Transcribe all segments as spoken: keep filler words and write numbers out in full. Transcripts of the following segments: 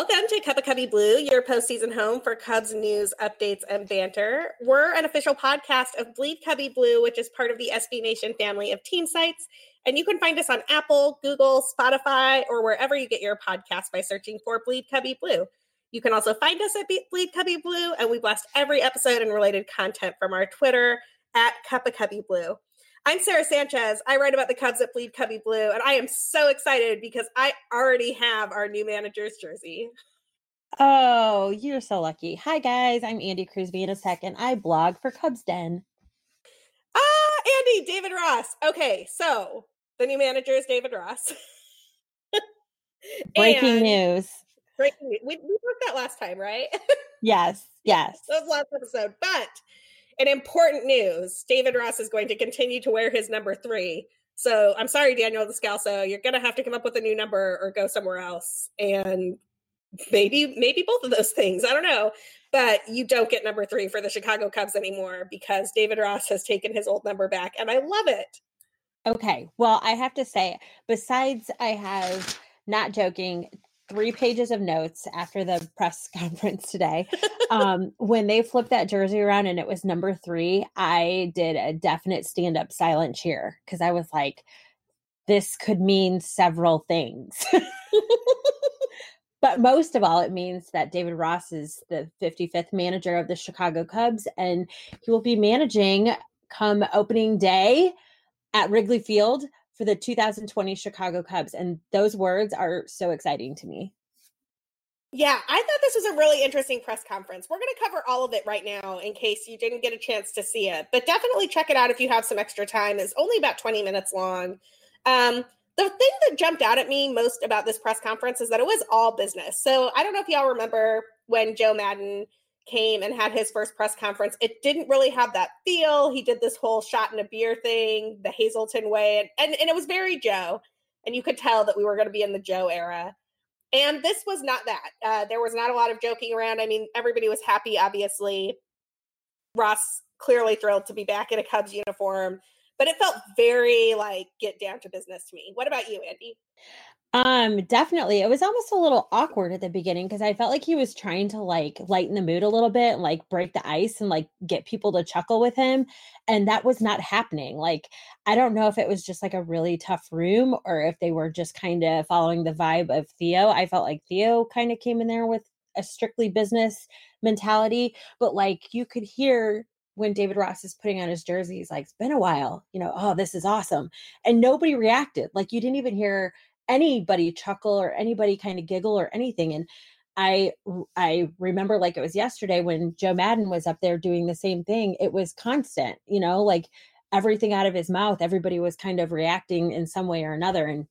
Welcome to Cup of Cubby Blue, your postseason home for Cubs news, updates, and banter. We're an official podcast of Bleed Cubby Blue, which is part of the S B Nation family of team sites. And you can find us on Apple, Google, Spotify, or wherever you get your podcast by searching for Bleed Cubby Blue. You can also find us at Bleed Cubby Blue, and we blast every episode and related content from our Twitter at Cup of Cubby Blue. I'm Sarah Sanchez. I write about the Cubs at Bleed Cubby Blue, and I am so excited because I already have our new manager's jersey. Oh, you're so lucky. Hi, guys. I'm Andy Cruz, being a second. I blog for Cubs Den. Ah, uh, Andy, David Ross. Okay, so the new manager is David Ross. Breaking news. Breaking news. We, we talked that last time, right? Yes, yes. That was last episode, but... And important news, David Ross is going to continue to wear his number three. So I'm sorry, Daniel Descalso, you're going to have to come up with a new number or go somewhere else. And maybe, maybe both of those things. I don't know. But you don't get number three for the Chicago Cubs anymore because David Ross has taken his old number back. And I love it. Okay. Well, I have to say, besides I have, not joking, three pages of notes after the press conference today. Um, when they flipped that jersey around and it was number three, I did a definite stand-up silent cheer because I was like, this could mean several things. But most of all, it means that David Ross is the fifty-fifth manager of the Chicago Cubs, and he will be managing come opening day at Wrigley Field for the two thousand twenty Chicago Cubs. And those words are so exciting to me. Yeah, I thought this was a really interesting press conference. We're going to cover all of it right now in case you didn't get a chance to see it. But definitely check it out if you have some extra time. It's only about twenty minutes long. Um, the thing that jumped out at me most about this press conference is that it was all business. So I don't know if y'all remember when Joe Maddon came and had his first press conference. It didn't really have that feel. He did this whole shot and a beer thing, the Hazleton way, and, and, and it was very Joe. And you could tell that we were going to be in the Joe era. And this was not that. Uh, there was not a lot of joking around. I mean, everybody was happy, obviously. Ross clearly thrilled to be back in a Cubs uniform, but it felt very like get down to business to me. What about you, Andy? Um, definitely. It was almost a little awkward at the beginning because I felt like he was trying to like lighten the mood a little bit and like break the ice and like get people to chuckle with him. And that was not happening. Like, I don't know if it was just like a really tough room or if they were just kind of following the vibe of Theo. I felt like Theo kind of came in there with a strictly business mentality, but like you could hear when David Ross is putting on his jersey, he's like, it's been a while, you know, oh, this is awesome. And nobody reacted. Like you didn't even hear anybody chuckle or anybody kind of giggle or anything. And I, I remember like it was yesterday when Joe Maddon was up there doing the same thing. It was constant, you know, like everything out of his mouth, everybody was kind of reacting in some way or another. And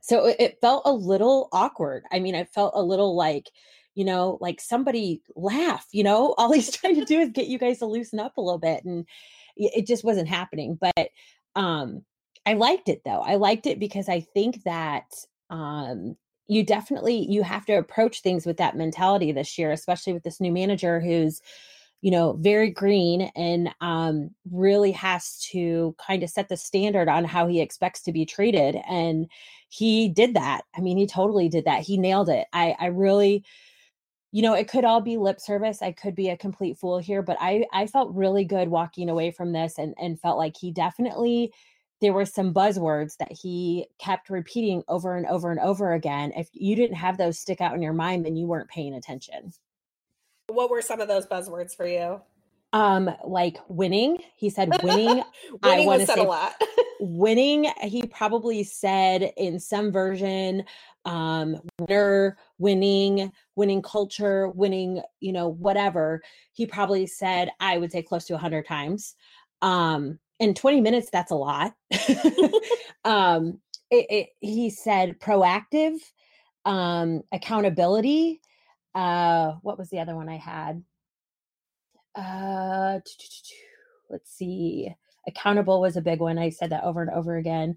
so it, it felt a little awkward. I mean, it felt a little like, you know, like somebody laugh, you know, all he's trying to do is get you guys to loosen up a little bit. And it just wasn't happening. But, um, I liked it though. I liked it because I think that um, you definitely, you have to approach things with that mentality this year, especially with this new manager who's, you know, very green and um, really has to kind of set the standard on how he expects to be treated. And he did that. I mean, he totally did that. He nailed it. I, I really, you know, it could all be lip service. I could be a complete fool here, but I, I felt really good walking away from this and, and felt like he definitely, there were some buzzwords that he kept repeating over and over and over again. If you didn't have those stick out in your mind, then you weren't paying attention. What were some of those buzzwords for you? Um, like winning. He said winning. winning I want to say a lot. Winning. He probably said in some version, um, winner, winning, winning culture, winning, you know, whatever. He probably said, I would say close to a hundred times. Um, In twenty minutes, that's a lot. um, it, it, he said proactive, um, accountability. Uh, what was the other one I had? Uh, let's see. Accountable was a big one. I said that over and over again.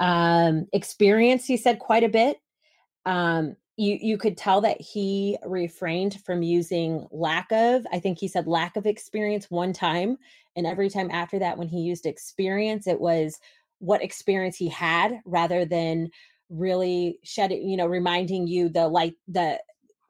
Um, experience, he said quite a bit. Um, you, you could tell that he refrained from using lack of. I think he said lack of experience one time. And every time after that, when he used experience, it was what experience he had rather than really shedding, you know, reminding you the like the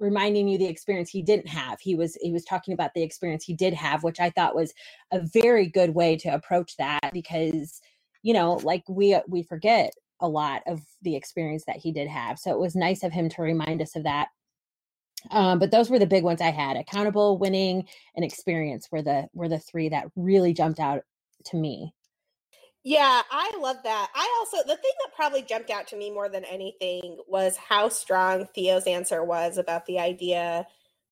reminding you the experience he didn't have. He was, he was talking about the experience he did have, which I thought was a very good way to approach that, because, you know, like we, we forget a lot of the experience that he did have. So it was nice of him to remind us of that. Um, but those were the big ones I had. Accountable, winning, and experience were the, were the three that really jumped out to me. Yeah, I love that. I also, the thing that probably jumped out to me more than anything was how strong Theo's answer was about the idea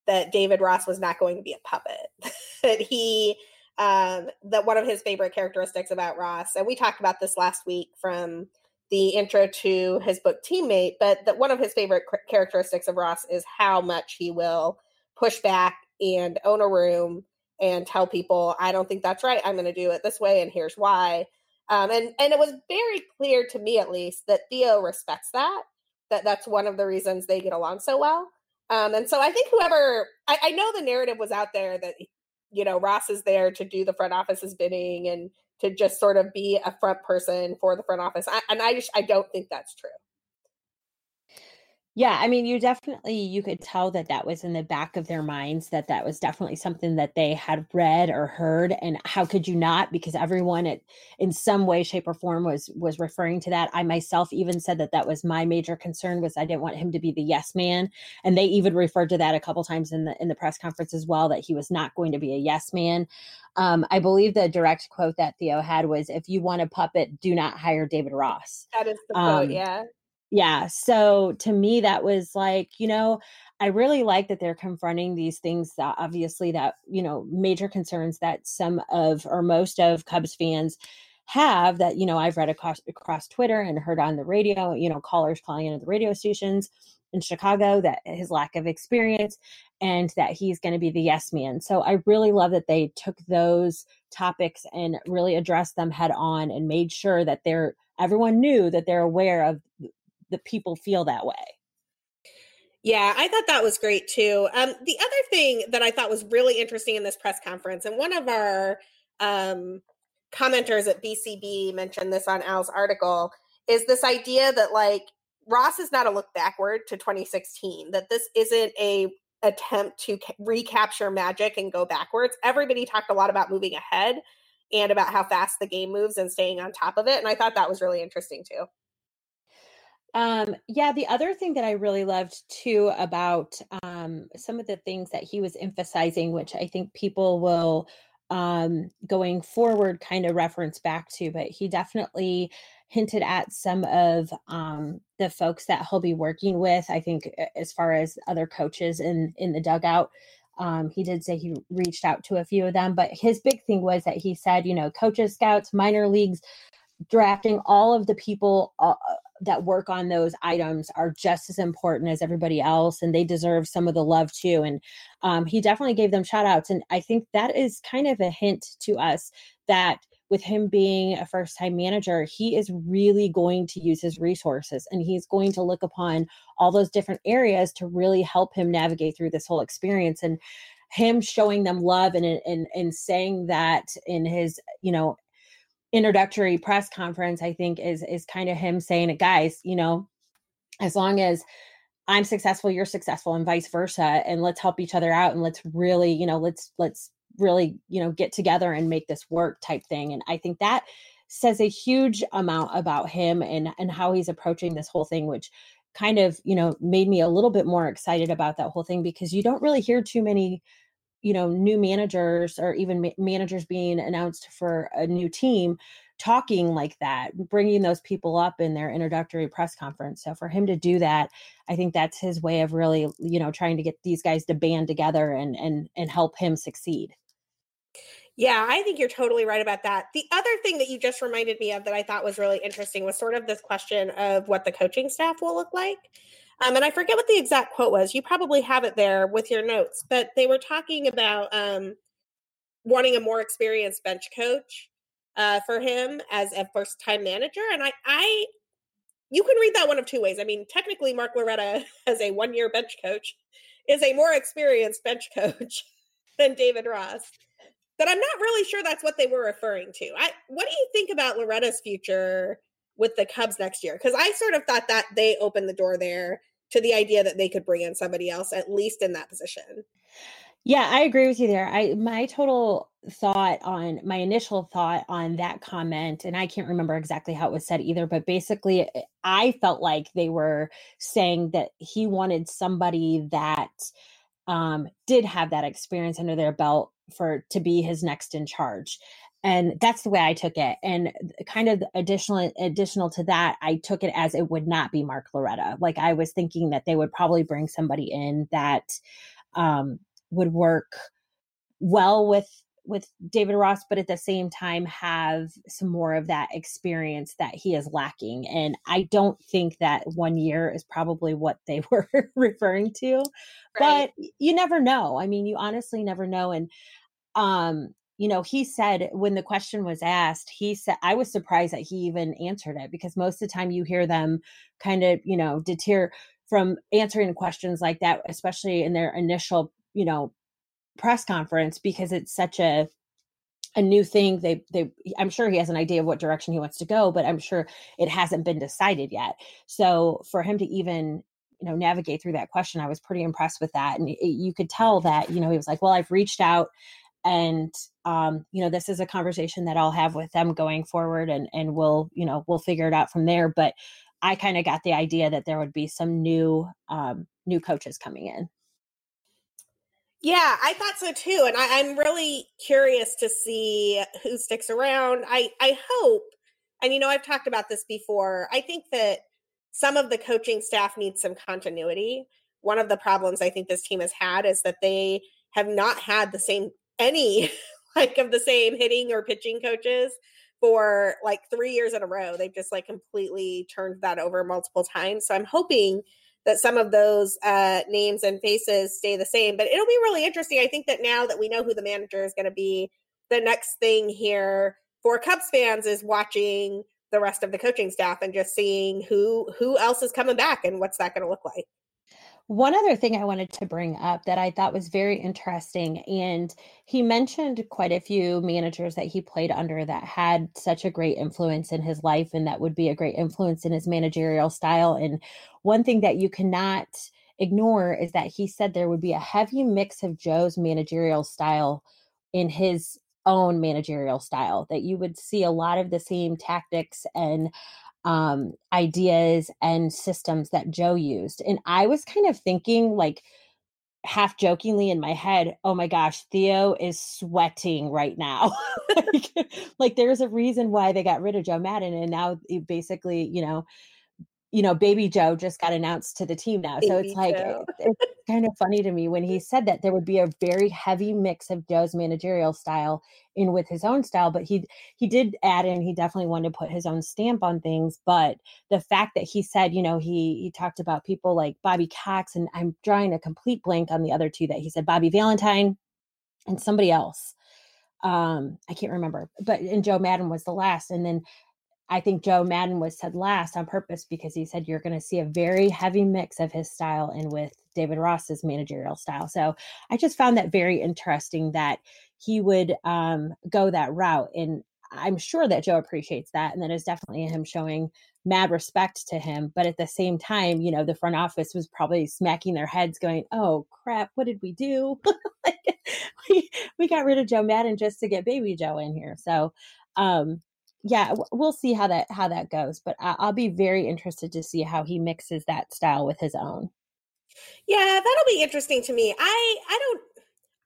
that David Ross was not going to be a puppet. That he, um, that one of his favorite characteristics about Ross, and we talked about this last week from the intro to his book Teammate, but that one of his favorite characteristics of Ross is how much he will push back and own a room and tell people, I don't think that's right. I'm going to do it this way, and here's why. Um, and, and it was very clear to me, at least, that Theo respects that, that that's one of the reasons they get along so well. Um, and so I think whoever, I, I know the narrative was out there that, you know, Ross is there to do the front office's bidding and to just sort of be a front person for the front office. I, and I just, I don't think that's true. Yeah. I mean, you definitely, you could tell that that was in the back of their minds, that that was definitely something that they had read or heard. And how could you not? Because everyone at, in some way, shape or form was, was referring to that. I myself even said that that was my major concern, was I didn't want him to be the yes man. And they even referred to that a couple times in the, in the press conference as well, that he was not going to be a yes man. Um, I believe the direct quote that Theo had was, if you want a puppet, do not hire David Ross. That is the quote, um, yeah. Yeah. So to me, that was like, you know, I really like that they're confronting these things that obviously that, you know, major concerns that some of, or most of Cubs fans have, that, you know, I've read across, across Twitter and heard on the radio, you know, callers calling into the radio stations in Chicago, that his lack of experience and that he's going to be the yes man. So I really love that they took those topics and really addressed them head on and made sure that they're, everyone knew that they're aware of the people feel that way. Yeah, I thought that was great too. Um, the other thing that I thought was really interesting in this press conference, and one of our um, commenters at B C B mentioned this on Al's article, is this idea that like Ross is not a look backward to twenty sixteen, that this isn't a attempt to ca- recapture magic and go backwards. Everybody talked a lot about moving ahead and about how fast the game moves and staying on top of it. And I thought that was really interesting too. Um, yeah, the other thing that I really loved too about um, some of the things that he was emphasizing, which I think people will um, going forward kind of reference back to, but he definitely hinted at some of um, the folks that he'll be working with. I think as far as other coaches in, in the dugout, um, he did say he reached out to a few of them, but his big thing was that he said, you know, coaches, scouts, minor leagues, drafting, all of the people uh, that work on those items are just as important as everybody else, and they deserve some of the love too. And um, he definitely gave them shout outs. And I think that is kind of a hint to us that with him being a first time manager, he is really going to use his resources, and he's going to look upon all those different areas to really help him navigate through this whole experience. And him showing them love and, and, and saying that in his, you know, introductory press conference, I think is, is kind of him saying it, guys, you know, as long as I'm successful, you're successful, and vice versa. And let's help each other out. And let's really, you know, let's, let's really, you know, get together and make this work type thing. And I think that says a huge amount about him and, and how he's approaching this whole thing, which kind of, you know, made me a little bit more excited about that whole thing, because you don't really hear too many, you know, new managers or even ma- managers being announced for a new team talking like that, bringing those people up in their introductory press conference. So for him to do that, I think that's his way of really, you know, trying to get these guys to band together and, and, and help him succeed. Yeah, I think you're totally right about that. The other thing that you just reminded me of that I thought was really interesting was sort of this question of what the coaching staff will look like. Um, and I forget what the exact quote was. You probably have it there with your notes, but they were talking about um, wanting a more experienced bench coach uh, for him as a first-time manager. And I, I, you can read that one of two ways. I mean, technically, Mark Loretta, as a one-year bench coach, is a more experienced bench coach than David Ross. But I'm not really sure that's what they were referring to. I, what do you think about Loretta's future with the Cubs next year? Because I sort of thought that they opened the door there to the idea that they could bring in somebody else, at least in that position. Yeah, I agree with you there. I my total thought on my initial thought on that comment, and I can't remember exactly how it was said either, but basically I felt like they were saying that he wanted somebody that um, did have that experience under their belt for to be his next in charge. And that's the way I took it. And kind of additional, additional to that, I took it as it would not be Mark Loretta. Like I was thinking that they would probably bring somebody in that um, would work well with, with David Ross, but at the same time have some more of that experience that he is lacking. And I don't think that one year is probably what they were referring to, right. But you never know. I mean, you honestly never know. And, um, you know, he said when the question was asked, he said, I was surprised that he even answered it, because most of the time you hear them kind of, you know, deter from answering questions like that, especially in their initial, you know, press conference, because it's such a a new thing. They they I'm sure he has an idea of what direction he wants to go, but I'm sure it hasn't been decided yet. So for him to even, you know, navigate through that question, I was pretty impressed with that. And it, you could tell that, you know, he was like, well, I've reached out. And, um, you know, this is a conversation that I'll have with them going forward, and, and we'll, you know, we'll figure it out from there. But I kind of got the idea that there would be some new, um, new coaches coming in. Yeah, I thought so too. And I, I'm really curious to see who sticks around. I, I hope, and you know, I've talked about this before. I think that some of the coaching staff needs some continuity. One of the problems I think this team has had is that they have not had the same any like of the same hitting or pitching coaches for like three years in a row. They've just like completely turned that over multiple times. So I'm hoping that some of those uh, names and faces stay the same, but it'll be really interesting. I think that now that we know who the manager is going to be, the next thing here for Cubs fans is watching the rest of the coaching staff and just seeing who, who else is coming back and what's that going to look like. One other thing I wanted to bring up that I thought was very interesting, and he mentioned quite a few managers that he played under that had such a great influence in his life and that would be a great influence in his managerial style. And one thing that you cannot ignore is that he said there would be a heavy mix of Joe's managerial style in his own managerial style, that you would see a lot of the same tactics and Um, ideas and systems that Joe used. And I was kind of thinking, like, half jokingly in my head, oh my gosh, Theo is sweating right now. like, like there's a reason why they got rid of Joe Maddon. And now basically, you know, you know, baby Joe just got announced to the team now. Baby so it's like, it, it's kind of funny to me when he said that there would be a very heavy mix of Joe's managerial style in with his own style, but he, he did add in, he definitely wanted to put his own stamp on things. But the fact that he said, you know, he, he talked about people like Bobby Cox, and I'm drawing a complete blank on the other two that he said, Bobby Valentine and somebody else. Um, I can't remember, but, and Joe Maddon was the last. And then I think Joe Maddon was said last on purpose because he said you're going to see a very heavy mix of his style and with David Ross's managerial style. So I just found that very interesting that he would um, go that route. And I'm sure that Joe appreciates that. And that is definitely him showing mad respect to him. But at the same time, you know, the front office was probably smacking their heads going, oh, crap, what did we do? like, we, we got rid of Joe Maddon just to get baby Joe in here. So, um, yeah, we'll see how that how that goes, but I'll be very interested to see how he mixes that style with his own. Yeah, that'll be interesting to me. I I don't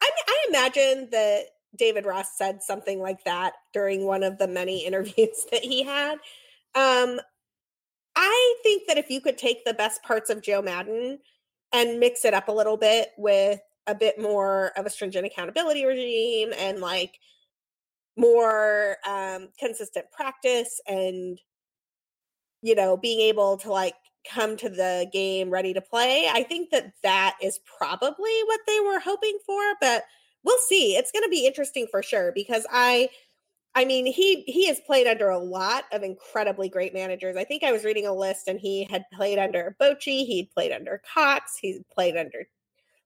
I I imagine that David Ross said something like that during one of the many interviews that he had. Um, I think that if you could take the best parts of Joe Maddon and mix it up a little bit with a bit more of a stringent accountability regime and like more um, consistent practice and, you know, being able to like come to the game ready to play. I think that that is probably what they were hoping for, but we'll see. It's going to be interesting for sure, because I, I mean, he, he has played under a lot of incredibly great managers. I think I was reading a list and he had played under Bochy. He'd played under Cox. He played under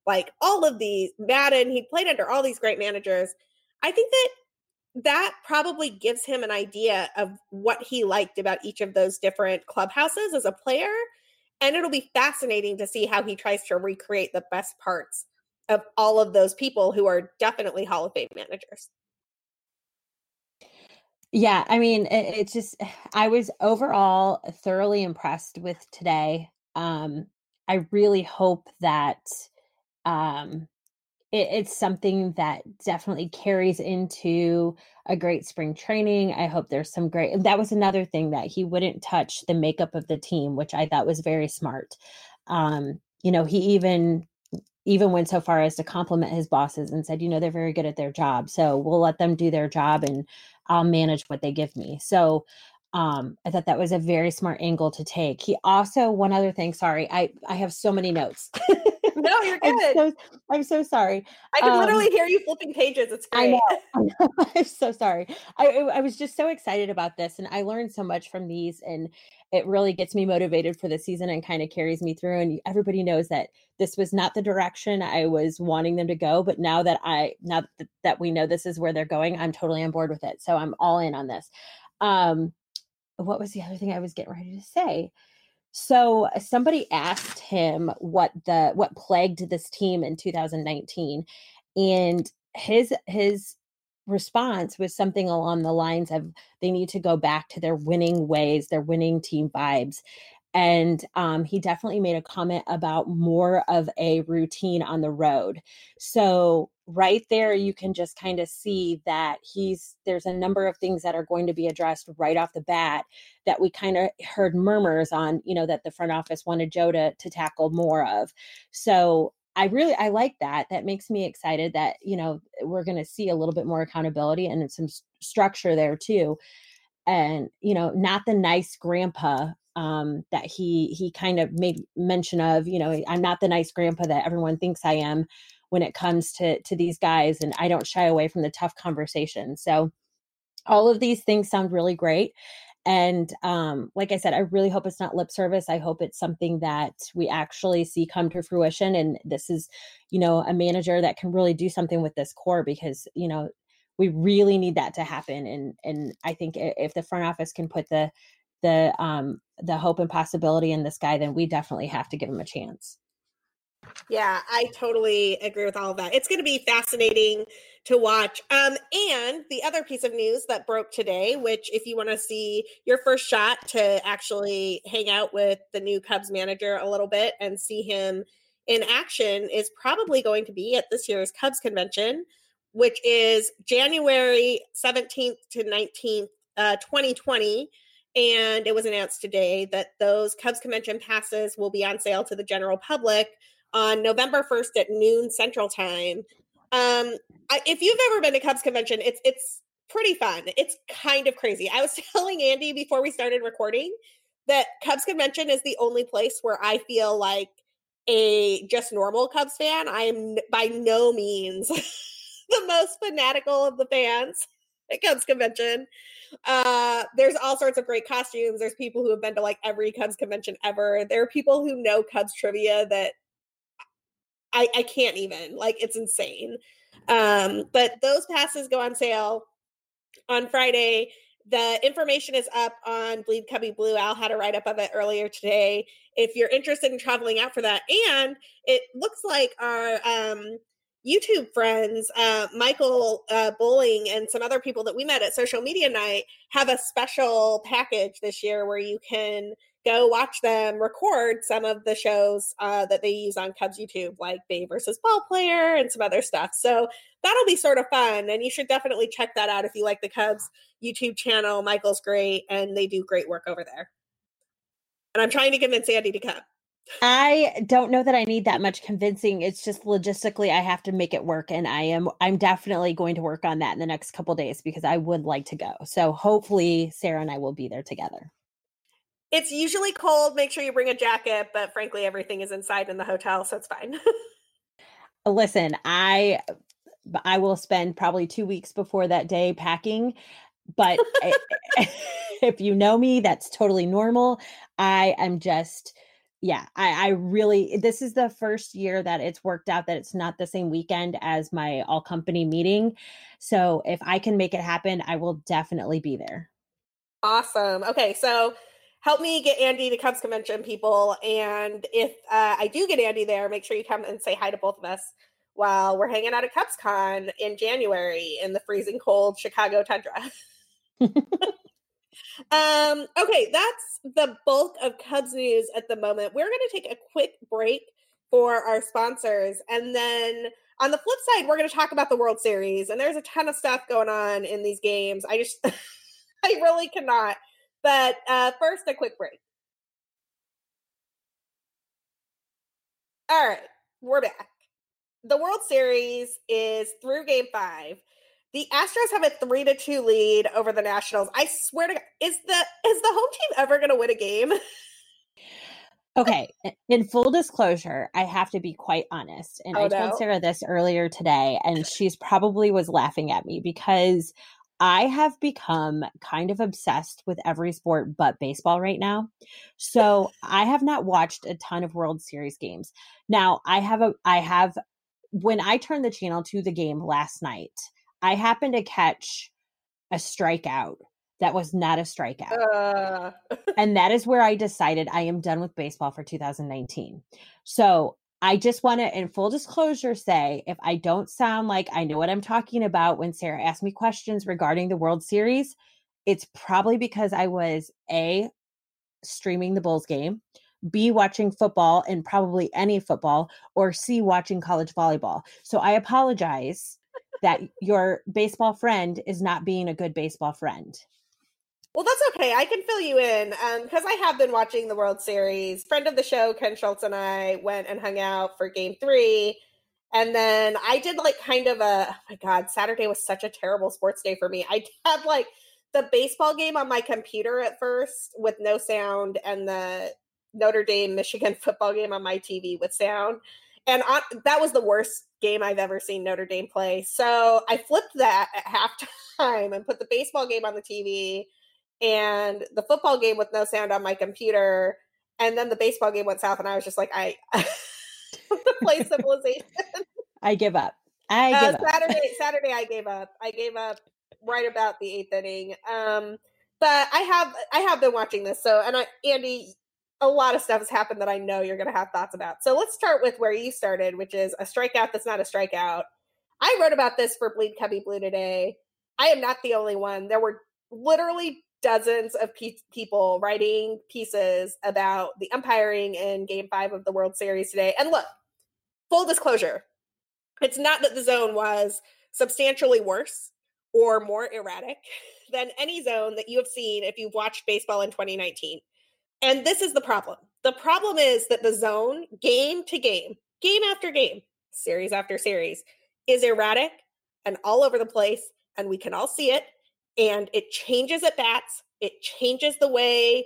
like all of these Maddon. He played under all these great managers. I think that that probably gives him an idea of what he liked about each of those different clubhouses as a player. And it'll be fascinating to see how he tries to recreate the best parts of all of those people who are definitely Hall of Fame managers. Yeah, I mean, it, it just, I was overall thoroughly impressed with today. Um, I really hope that um, it, it's something that definitely carries into a great spring training. I hope there's some great, that was another thing that he wouldn't touch the makeup of the team, which I thought was very smart. Um, you know, he even, even went so far as to compliment his bosses and said, you know, they're very good at their job. So we'll let them do their job and I'll manage what they give me. So um, I thought that was a very smart angle to take. He also, one other thing, sorry, I, I have so many notes. No, you're good. I'm, so, I'm so sorry. I can um, literally hear you flipping pages. It's great. I know. I'm so sorry. I, I was just so excited about this and I learned so much from these and it really gets me motivated for the season and kind of carries me through. And everybody knows that this was not the direction I was wanting them to go. But now that I, now that, that we know this is where they're going, I'm totally on board with it. So I'm all in on this. Um, what was the other thing I was getting ready to say? So somebody asked him what the what plagued this team in two thousand nineteen, and his his response was something along the lines of they need to go back to their winning ways, their winning team vibes. And um, he definitely made a comment about more of a routine on the road. So right there, you can just kind of see that he's there's a number of things that are going to be addressed right off the bat that we kind of heard murmurs on, you know, that the front office wanted Joe to, to tackle more of. So I really, I like that. That makes me excited that, you know, we're going to see a little bit more accountability and some st- structure there too. And, you know, not the nice grandpa um, that he, he kind of made mention of, you know, I'm not the nice grandpa that everyone thinks I am when it comes to, to these guys. And I don't shy away from the tough conversation. So all of these things sound really great. And, um, like I said, I really hope it's not lip service. I hope it's something that we actually see come to fruition. And this is, you know, a manager that can really do something with this core because, you know, we really need that to happen. And, and I think if the front office can put the, the um the hope and possibility in this guy, then we definitely have to give him a chance. Yeah, I totally agree with all of that. It's going to be fascinating to watch. Um, and the other piece of news that broke today, which if you want to see your first shot to actually hang out with the new Cubs manager a little bit and see him in action, is probably going to be at this year's Cubs convention, which is January seventeenth to nineteenth, uh, twenty twenty. And it was announced today that those Cubs Convention passes will be on sale to the general public on November first at noon Central Time. Um, I, if you've ever been to Cubs Convention, it's it's pretty fun. It's kind of crazy. I was telling Andy before we started recording that Cubs Convention is the only place where I feel like a just normal Cubs fan. I am by no means the most fanatical of the fans at Cubs Convention. Uh, there's all sorts of great costumes. There's people who have been to like every Cubs convention ever. There are people who know Cubs trivia that I, I can't even, like, it's insane. Um, but those passes go on sale on Friday. The information is up on Bleed Cubby Blue. Al had a write-up of it earlier today. If you're interested in traveling out for that, and it looks like our, um, YouTube friends, uh, Michael uh, Bowling and some other people that we met at Social Media Night have a special package this year where you can go watch them record some of the shows uh, that they use on Cubs YouTube, like Bay versus Ballplayer and some other stuff. So that'll be sort of fun. And you should definitely check that out if you like the Cubs YouTube channel. Michael's great and they do great work over there. And I'm trying to convince Andy to come. I don't know that I need that much convincing. It's just logistically, I have to make it work. And I am, I'm definitely going to work on that in the next couple of days because I would like to go. So hopefully Sarah and I will be there together. It's usually cold. Make sure you bring a jacket, but frankly, everything is inside in the hotel. So it's fine. Listen, I, I will spend probably two weeks before that day packing, but I, if you know me, that's totally normal. I am just, Yeah, I, I really, this is the first year that it's worked out that it's not the same weekend as my all company meeting. So if I can make it happen, I will definitely be there. Awesome. Okay. So help me get Andy to Cubs Convention, people. And if uh, I do get Andy there, make sure you come and say hi to both of us while we're hanging out at CubsCon in January in the freezing cold Chicago tundra. Um, okay, that's the bulk of Cubs news at the moment. We're going to take a quick break for our sponsors. And then on the flip side, we're going to talk about the World Series. And there's a ton of stuff going on in these games. I just, I really cannot. But uh, first, a quick break. All right, we're back. The World Series is through game five. The Astros have a three to two lead over the Nationals. I swear to God, is the is the home team ever going to win a game? Okay, in full disclosure, I have to be quite honest, and oh, I told no. Sarah this earlier today, and she's probably was laughing at me because I have become kind of obsessed with every sport but baseball right now. So I have not watched a ton of World Series games. Now I have a I have when I turned the channel to the game last night, I happened to catch a strikeout that was not a strikeout. Uh. And that is where I decided I am done with baseball for two thousand nineteen. So I just want to, in full disclosure, say if I don't sound like I know what I'm talking about when Sarah asked me questions regarding the World Series, it's probably because I was A, streaming the Bulls game, B, watching football and probably any football, or C, watching college volleyball. So I apologize that your baseball friend is not being a good baseball friend. Well, that's okay. I can fill you in because um, I have been watching the World Series. Friend of the show, Ken Schultz, and I went and hung out for game three. And then I did like kind of a, oh my God, Saturday was such a terrible sports day for me. I had like the baseball game on my computer at first with no sound and the Notre Dame, Michigan football game on my T V with sound. And on, that was the worst game I've ever seen Notre Dame play. So I flipped that at halftime and put the baseball game on the T V and the football game with no sound on my computer. And then the baseball game went south and I was just like, I play Civilization. I give up. I give uh, up. Saturday, Saturday I gave up. I gave up right about the eighth inning. Um, but I have I have been watching this. So, and I, Andy, a lot of stuff has happened that I know you're going to have thoughts about. So let's start with where you started, which is a strikeout that's not a strikeout. I wrote about this for Bleed Cubby Blue today. I am not the only one. There were literally dozens of pe- people writing pieces about the umpiring in Game five of the World Series today. And look, full disclosure, it's not that the zone was substantially worse or more erratic than any zone that you have seen if you've watched baseball in twenty nineteen. And this is the problem. The problem is that the zone, game to game, game after game, series after series, is erratic and all over the place, and we can all see it, and it changes at bats. It changes the way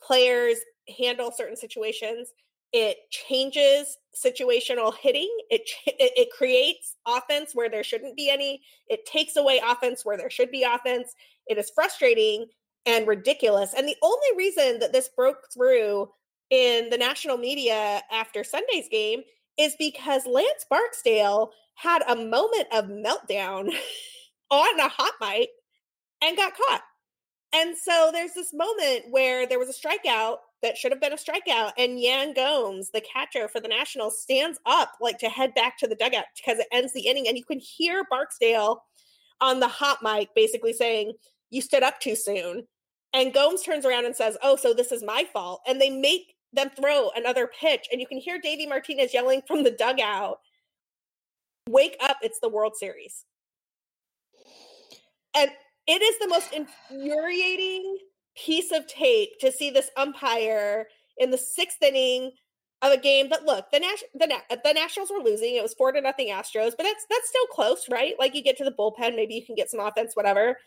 players handle certain situations. It changes situational hitting. It, ch- it it creates offense where there shouldn't be any. It takes away offense where there should be offense. It is frustrating and ridiculous. And the only reason that this broke through in the national media after Sunday's game is because Lance Barksdale had a moment of meltdown on a hot mic and got caught. And so there's this moment where there was a strikeout that should have been a strikeout, and Yan Gomes, the catcher for the Nationals, stands up like to head back to the dugout because it ends the inning, and you can hear Barksdale on the hot mic basically saying, "You stood up too soon." And Gomes turns around and says, "Oh, so this is my fault." And they make them throw another pitch. And you can hear Davey Martinez yelling from the dugout, "Wake up, it's the World Series." And it is the most infuriating piece of tape to see this umpire in the sixth inning of a game that, look, the, Nash- the, Na- the Nationals were losing. It was four to nothing Astros, but that's that's still close, right? Like, you get to the bullpen, maybe you can get some offense, whatever.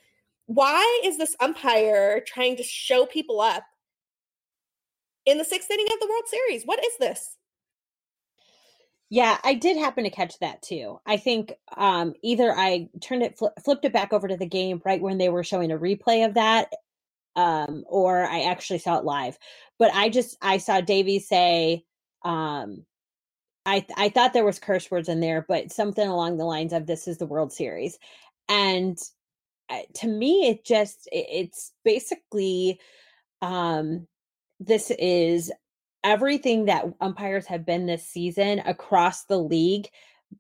Why is this umpire trying to show people up in the sixth inning of the World Series? What is this? Yeah, I did happen to catch that too. I think um, either I turned it, fl- flipped it back over to the game right when they were showing a replay of that, um, or I actually saw it live. But I just, I saw Davey say, um, I, th- I thought there was curse words in there, but something along the lines of, "This is the World Series." And to me, it just, it's basically um, this is everything that umpires have been this season across the league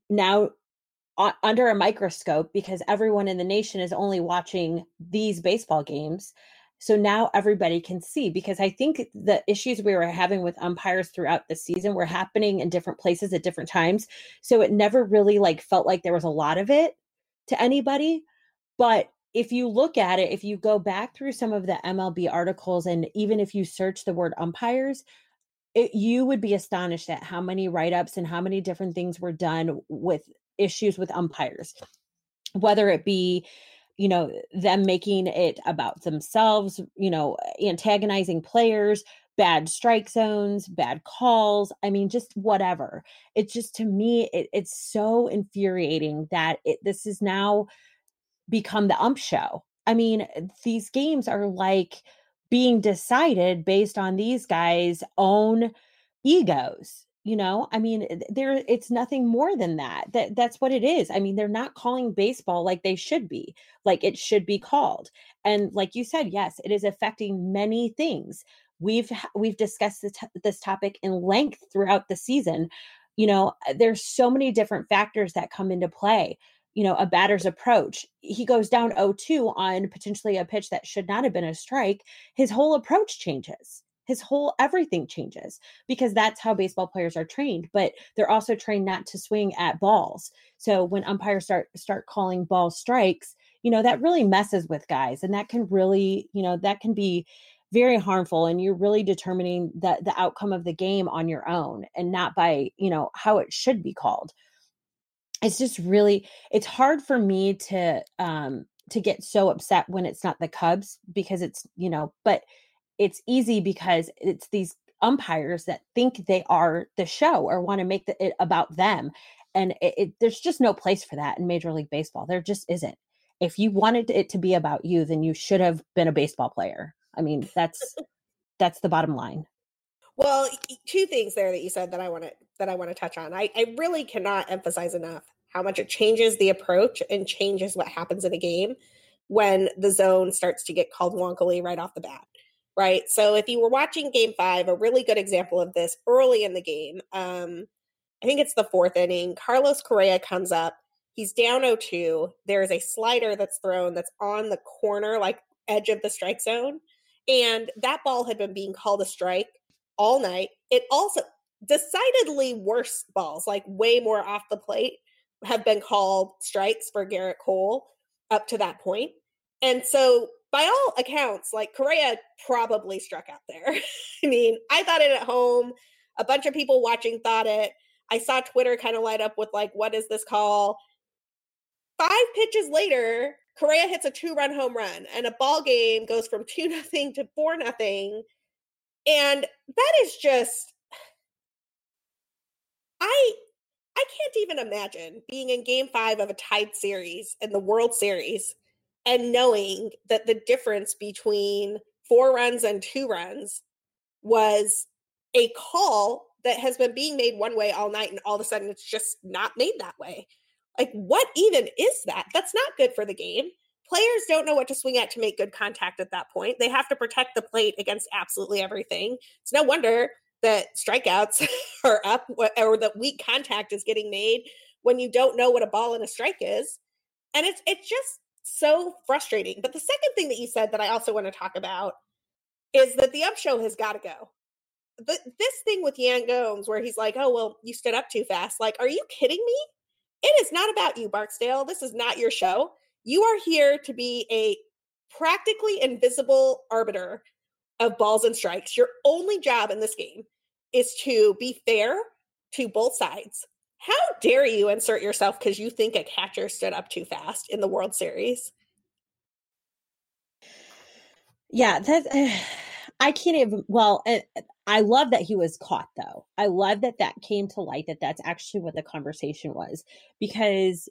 now uh, under a microscope, because everyone in the nation is only watching these baseball games. So now everybody can see, because I think the issues we were having with umpires throughout the season were happening in different places at different times. So it never really like felt like there was a lot of it to anybody. But if you look at it, if you go back through some of the M L B articles, and even if you search the word umpires, it, you would be astonished at how many write-ups and how many different things were done with issues with umpires, whether it be, you know, them making it about themselves, you know, antagonizing players, bad strike zones, bad calls. I mean, just whatever. It's just, to me, it, it's so infuriating that it, this has now become the ump show. I mean, these games are like being decided based on these guys' own egos. You know, I mean, there it's nothing more than that. That that's what it is. I mean, they're not calling baseball like they should be, like it should be called. And like you said, yes, it is affecting many things. We've we've discussed this, this topic in length throughout the season. You know, there's so many different factors that come into play. You know, a batter's approach. He goes down oh two on potentially a pitch that should not have been a strike. His whole approach changes. His whole everything changes, because that's how baseball players are trained, but they're also trained not to swing at balls. So when umpires start start calling ball strikes, you know, that really messes with guys, and that can really, you know, that can be very harmful. And you're really determining the, the outcome of the game on your own, and not by, you know, how it should be called. It's just really, it's hard for me to, um, to get so upset when it's not the Cubs, because it's, you know, but it's easy because it's these umpires that think they are the show or want to make the, it about them. And it, it, there's just no place for that in Major League Baseball. There just isn't. If you wanted it to be about you, then you should have been a baseball player. I mean, that's, that's the bottom line. Well, two things there that you said that I want to, that I want to touch on. I, I really cannot emphasize enough how much it changes the approach and changes what happens in a game when the zone starts to get called wonkily right off the bat. Right. So if you were watching game five, a really good example of this early in the game, um, I think it's the fourth inning, Carlos Correa comes up, he's down oh two. There is a slider that's thrown that's on the corner, like edge of the strike zone. And that ball had been being called a strike all night. It also decidedly worse balls, like way more off the plate, have been called strikes for Garrett Cole up to that point. And so by all accounts, like Correa probably struck out there. I mean, I thought it at home. A bunch of people watching thought it. I saw Twitter kind of light up with like, what is this call? Five pitches later, Correa hits a two-run home run, and a ball game goes from two nothing to four nothing. And that is just, I I can't even imagine being in game five of a tied series in the World Series and knowing that the difference between four runs and two runs was a call that has been being made one way all night, and all of a sudden it's just not made that way. Like, what even is that? That's not good for the game. Players don't know what to swing at to make good contact at that point. They have to protect the plate against absolutely everything. It's no wonder that strikeouts are up, or that weak contact is getting made when you don't know what a ball and a strike is. And it's it's just so frustrating. But the second thing that you said that I also want to talk about is that the ump show has got to go. The, this thing with Yan Gomes where he's like, oh, well, you stood up too fast. Like, are you kidding me? It is not about you, Barksdale. This is not your show. You are here to be a practically invisible arbiter of balls and strikes. Your only job in this game is to be fair to both sides. How dare you insert yourself because you think a catcher stood up too fast in the World Series? Yeah, that uh, I can't even, well, uh, I love that he was caught, though. I love that that came to light, that that's actually what the conversation was, because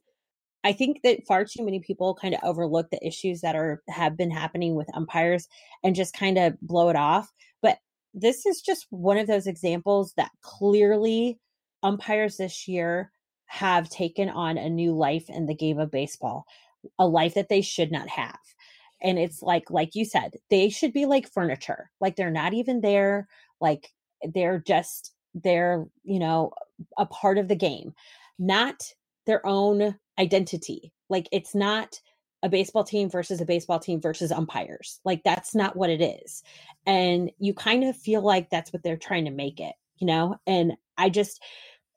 I think that far too many people kind of overlook the issues that are have been happening with umpires and just kind of blow it off. But this is just one of those examples that clearly umpires this year have taken on a new life in the game of baseball, a life that they should not have. And it's like, like you said, they should be like furniture. Like they're not even there. Like they're just, they're, you know, a part of the game, not their own identity. Like it's not a baseball team versus a baseball team versus umpires. Like that's not what it is. And you kind of feel like that's what they're trying to make it, you know? And I just,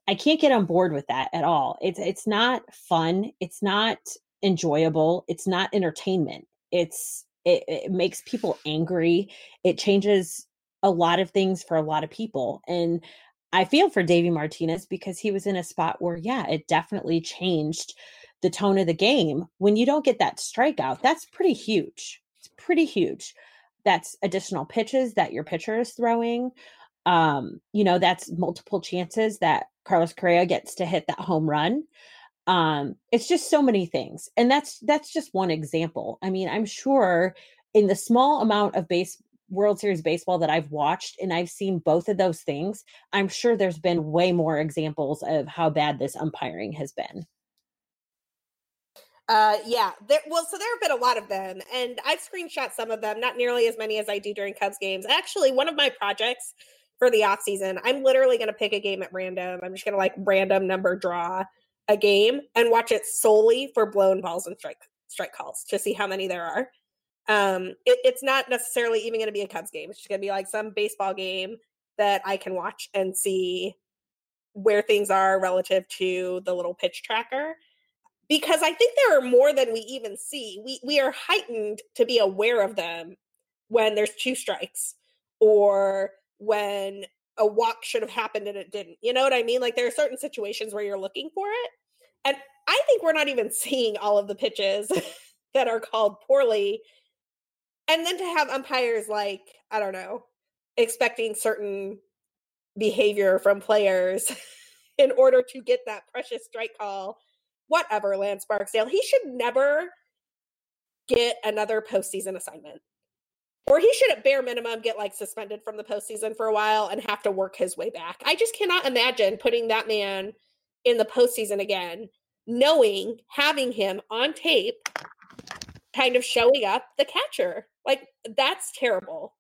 I can't get on board with that at all. It's, it's not fun. It's not enjoyable. It's not entertainment. It's, it, it makes people angry. It changes a lot of things for a lot of people. And I feel for Davey Martinez because he was in a spot where, yeah, it definitely changed the tone of the game. When you don't get that strikeout, that's pretty huge. It's pretty huge. That's additional pitches that your pitcher is throwing. Um, you know, that's multiple chances that Carlos Correa gets to hit that home run. Um, it's just so many things. And that's, that's just one example. I mean, I'm sure in the small amount of base World Series baseball that I've watched and I've seen both of those things, I'm sure there's been way more examples of how bad this umpiring has been. Uh, yeah. There, well, so there have been a lot of them, and I've screenshot some of them, not nearly as many as I do during Cubs games. Actually, one of my projects for the off season, I'm literally going to pick a game at random. I'm just going to like random number draw a game and watch it solely for blown balls and strike strike calls to see how many there are. Um, it, it's not necessarily even going to be a Cubs game. It's just going to be like some baseball game that I can watch and see where things are relative to the little pitch tracker. Because I think there are more than we even see. We we are heightened to be aware of them when there's two strikes or when a walk should have happened and it didn't. You know what I mean? Like there are certain situations where you're looking for it. And I think we're not even seeing all of the pitches that are called poorly. And then to have umpires like, I don't know, expecting certain behavior from players in order to get that precious strike call. Whatever, Lance Barksdale, he should never get another postseason assignment. Or he should at bare minimum get like suspended from the postseason for a while and have to work his way back. I just cannot imagine putting that man in the postseason again, knowing, having him on tape, kind of showing up the catcher. Like, that's terrible.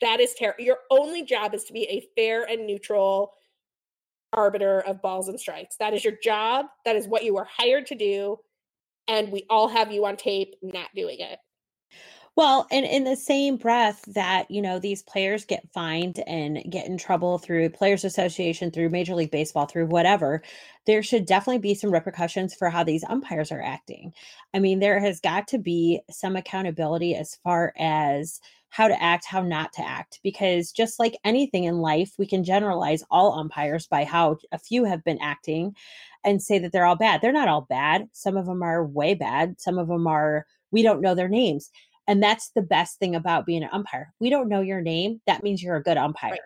That is terrible. Your only job is to be a fair and neutral arbiter of balls and strikes. That is your job. That is what you were hired to do. And we all have you on tape not doing it. Well, and in the same breath that, you know, these players get fined and get in trouble through Players Association, through Major League Baseball, through whatever, there should definitely be some repercussions for how these umpires are acting. I mean, there has got to be some accountability as far as how to act, how not to act, because just like anything in life, we can generalize all umpires by how a few have been acting and say that they're all bad. They're not all bad. Some of them are way bad. Some of them are, we don't know their names. And that's the best thing about being an umpire. We don't know your name. That means you're a good umpire. Right.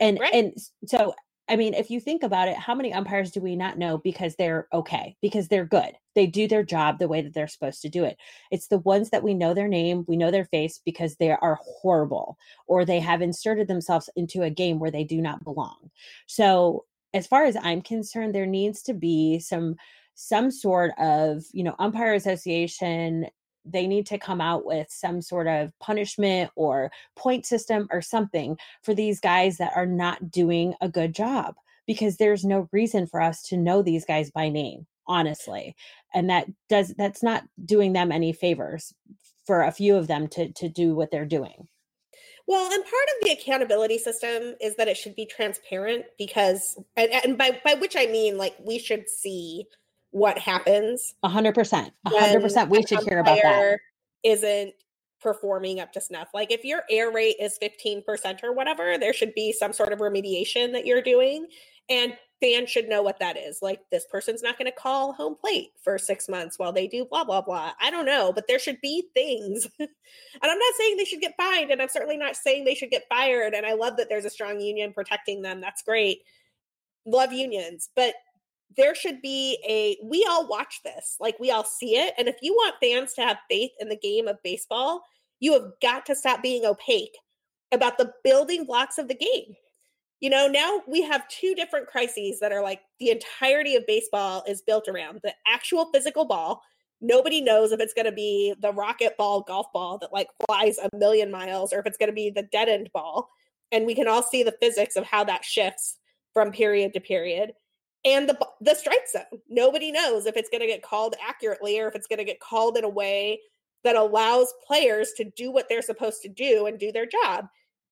And right. and so, I mean, if you think about it, how many umpires do we not know because they're okay, because they're good? They do their job the way that they're supposed to do it. It's the ones that we know their name, we know their face because they are horrible or they have inserted themselves into a game where they do not belong. So as far as I'm concerned, there needs to be some some sort of, you know, umpire association. They need to come out with some sort of punishment or point system or something for these guys that are not doing a good job, because there's no reason for us to know these guys by name, honestly. And that does, that's not doing them any favors for a few of them to, to do what they're doing. Well, and part of the accountability system is that it should be transparent, because, and, and by, by which I mean, like, we should see what happens. one hundred percent. one hundred percent. We should hear about that. Isn't performing up to snuff. Like if your error rate is fifteen percent or whatever, there should be some sort of remediation that you're doing. And fans should know what that is. Like this person's not going to call home plate for six months while they do blah, blah, blah. I don't know, but there should be things. And I'm not saying they should get fined, and I'm certainly not saying they should get fired. And I love that there's a strong union protecting them. That's great. Love unions. But there should be a, we all watch this, like we all see it. And if you want fans to have faith in the game of baseball, you have got to stop being opaque about the building blocks of the game. You know, now we have two different crises that are like the entirety of baseball is built around: the actual physical ball, nobody knows if it's going to be the rocket ball golf ball that like flies a million miles or if it's going to be the dead end ball. And we can all see the physics of how that shifts from period to period. And the the strike zone, nobody knows if it's going to get called accurately or if it's going to get called in a way that allows players to do what they're supposed to do and do their job.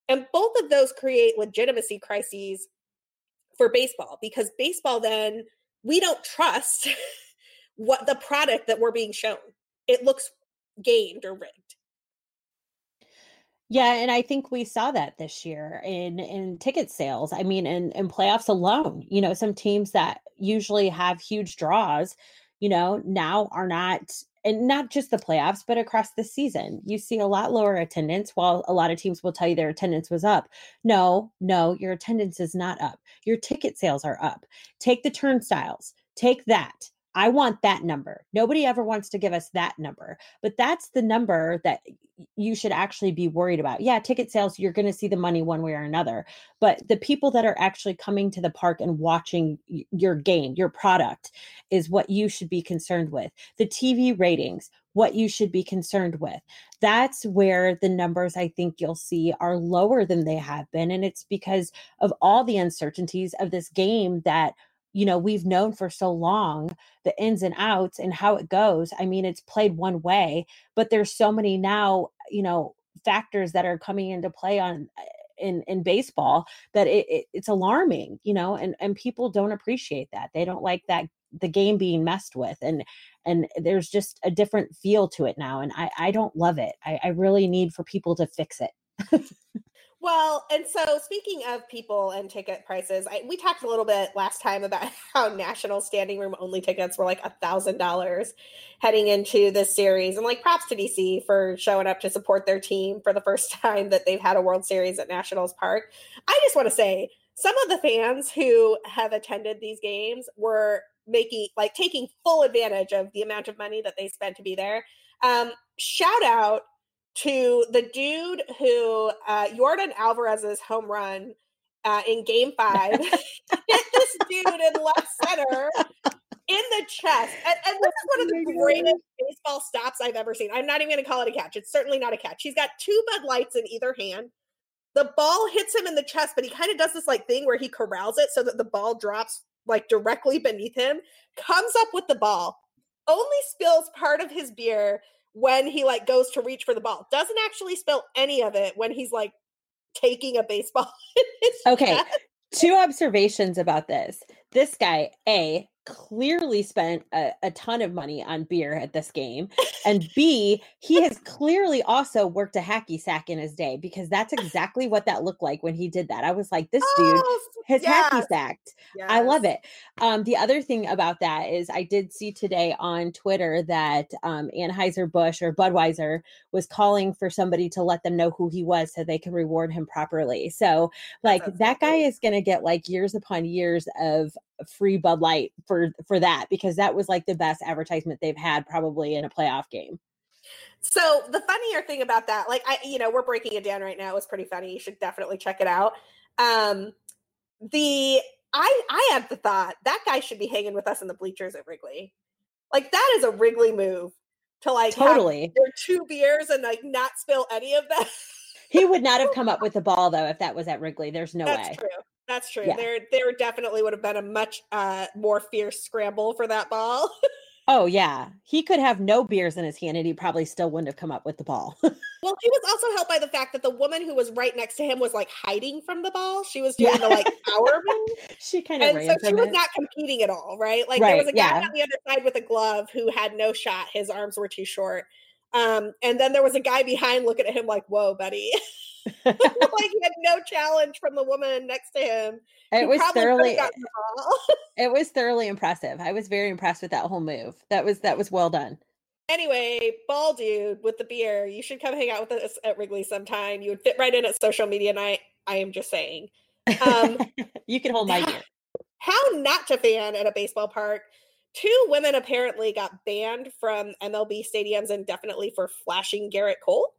And both of those create legitimacy crises for baseball, because baseball then, we don't trust what the product that we're being shown. It looks gamed or rigged. Yeah, and I think we saw that this year in, in ticket sales. I mean, in, in playoffs alone, you know, some teams that usually have huge draws, you know, now are not, and not just the playoffs, but across the season. You see a lot lower attendance, while a lot of teams will tell you their attendance was up. No, no, your attendance is not up. Your ticket sales are up. Take the turnstiles. Take that. I want that number. Nobody ever wants to give us that number, but that's the number that you should actually be worried about. Yeah, ticket sales, you're going to see the money one way or another, but the people that are actually coming to the park and watching your game, your product, is what you should be concerned with. The T V ratings, what you should be concerned with. That's where the numbers I think you'll see are lower than they have been, and it's because of all the uncertainties of this game that, you know, we've known for so long, the ins and outs and how it goes. I mean, it's played one way, but there's so many now, you know, factors that are coming into play on in, in baseball that it, it, it's alarming, you know, and, and people don't appreciate that. They don't like that, the game being messed with, and, and there's just a different feel to it now. And I, I don't love it. I, I really need for people to fix it. Well, and so speaking of people and ticket prices, I, we talked a little bit last time about how national standing room only tickets were like one thousand dollars heading into this series. And like, props to D C for showing up to support their team for the first time that they've had a World Series at Nationals Park. I just want to say some of the fans who have attended these games were making, like, taking full advantage of the amount of money that they spent to be there. Um, shout out to the dude who uh, Yordan Alvarez's home run uh, in game five hit this dude in left center in the chest. And, and this is one of the greatest baseball stops I've ever seen. I'm not even going to call it a catch. It's certainly not a catch. He's got two Bud Lights in either hand. The ball hits him in the chest, but he kind of does this like thing where he corrals it so that the ball drops like directly beneath him, comes up with the ball, only spills part of his beer when he like goes to reach for the ball, doesn't actually spill any of it when he's like taking a baseball. Okay. Chest. Two observations about this. This guy, A, clearly spent a, a ton of money on beer at this game. And B, he has clearly also worked a hacky sack in his day, because that's exactly what that looked like when he did that. I was like, this oh, dude has yes. hacky sacked. Yes. I love it. Um, the other thing about that is I did see today on Twitter that um, Anheuser-Busch or Budweiser was calling for somebody to let them know who he was so they can reward him properly. So like that's that guy cool. is going to get like years upon years of free Bud Light for for that, because that was like the best advertisement they've had probably in a playoff game. So the funnier thing about that, like, I, you know, we're breaking it down right now. It was pretty funny. You should definitely check it out. Um, the I I had the thought that guy should be hanging with us in the bleachers at Wrigley. Like, that is a Wrigley move to like totally their two beers and like not spill any of that. He would not have come up with the ball though if that was at Wrigley. There's no That's way. True. That's true. Yeah. There there definitely would have been a much uh, more fierce scramble for that ball. Oh, yeah. He could have no beers in his hand and he probably still wouldn't have come up with the ball. Well, he was also helped by the fact that the woman who was right next to him was like hiding from the ball. She was doing yeah. the like power move. She kind of ran so from she it. was not competing at all, right? Like right, there was a guy yeah. on the other side with a glove who had no shot. His arms were too short. Um, and then there was a guy behind looking at him like, whoa, buddy. Like he had no challenge from the woman next to him. It he was thoroughly it was thoroughly impressive. I was very impressed with that whole move. That was that was well done. Anyway, ball dude with the beer, you should come hang out with us at Wrigley sometime. You would fit right in at social media night. I am just saying. Um, you can hold my beer. How not to fan at a baseball park. Two women apparently got banned from M L B stadiums indefinitely for flashing Garrett Cole.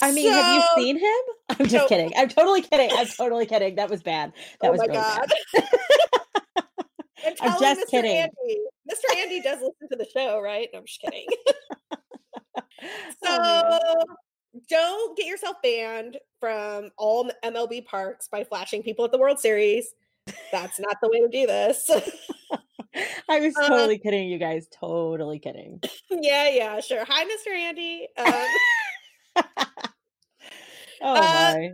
I mean, so, have you seen him? I'm just no. kidding. I'm totally kidding. I'm totally kidding. That was bad. That oh was my really God. bad. I'm just Mister kidding. Andy, Mister Andy does listen to the show, right? No, I'm just kidding. So oh, don't get yourself banned from all M L B parks by flashing people at the World Series. That's not the way to do this. I was totally um, kidding, you guys. Totally kidding. Yeah, yeah, sure. Hi, Mister Andy. Um, oh, uh, my.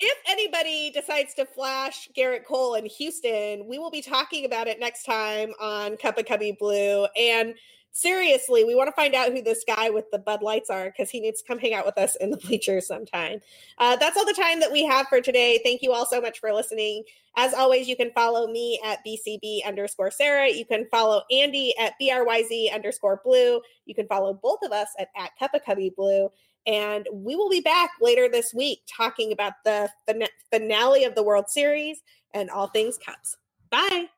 If anybody decides to flash Garrett Cole in Houston, we will be talking about it next time on Cup of Cubby Blue. And seriously, we want to find out who this guy with the Bud Lights are, because he needs to come hang out with us in the bleachers sometime. Uh, that's all the time that we have for today. Thank you all so much for listening. As always, you can follow me at BCB underscore Sarah. You can follow Andy at BRYZ underscore Blue. You can follow both of us at, at Cup of Cubby Blue. And we will be back later this week talking about the fin- finale of the World Series and all things Cubs. Bye.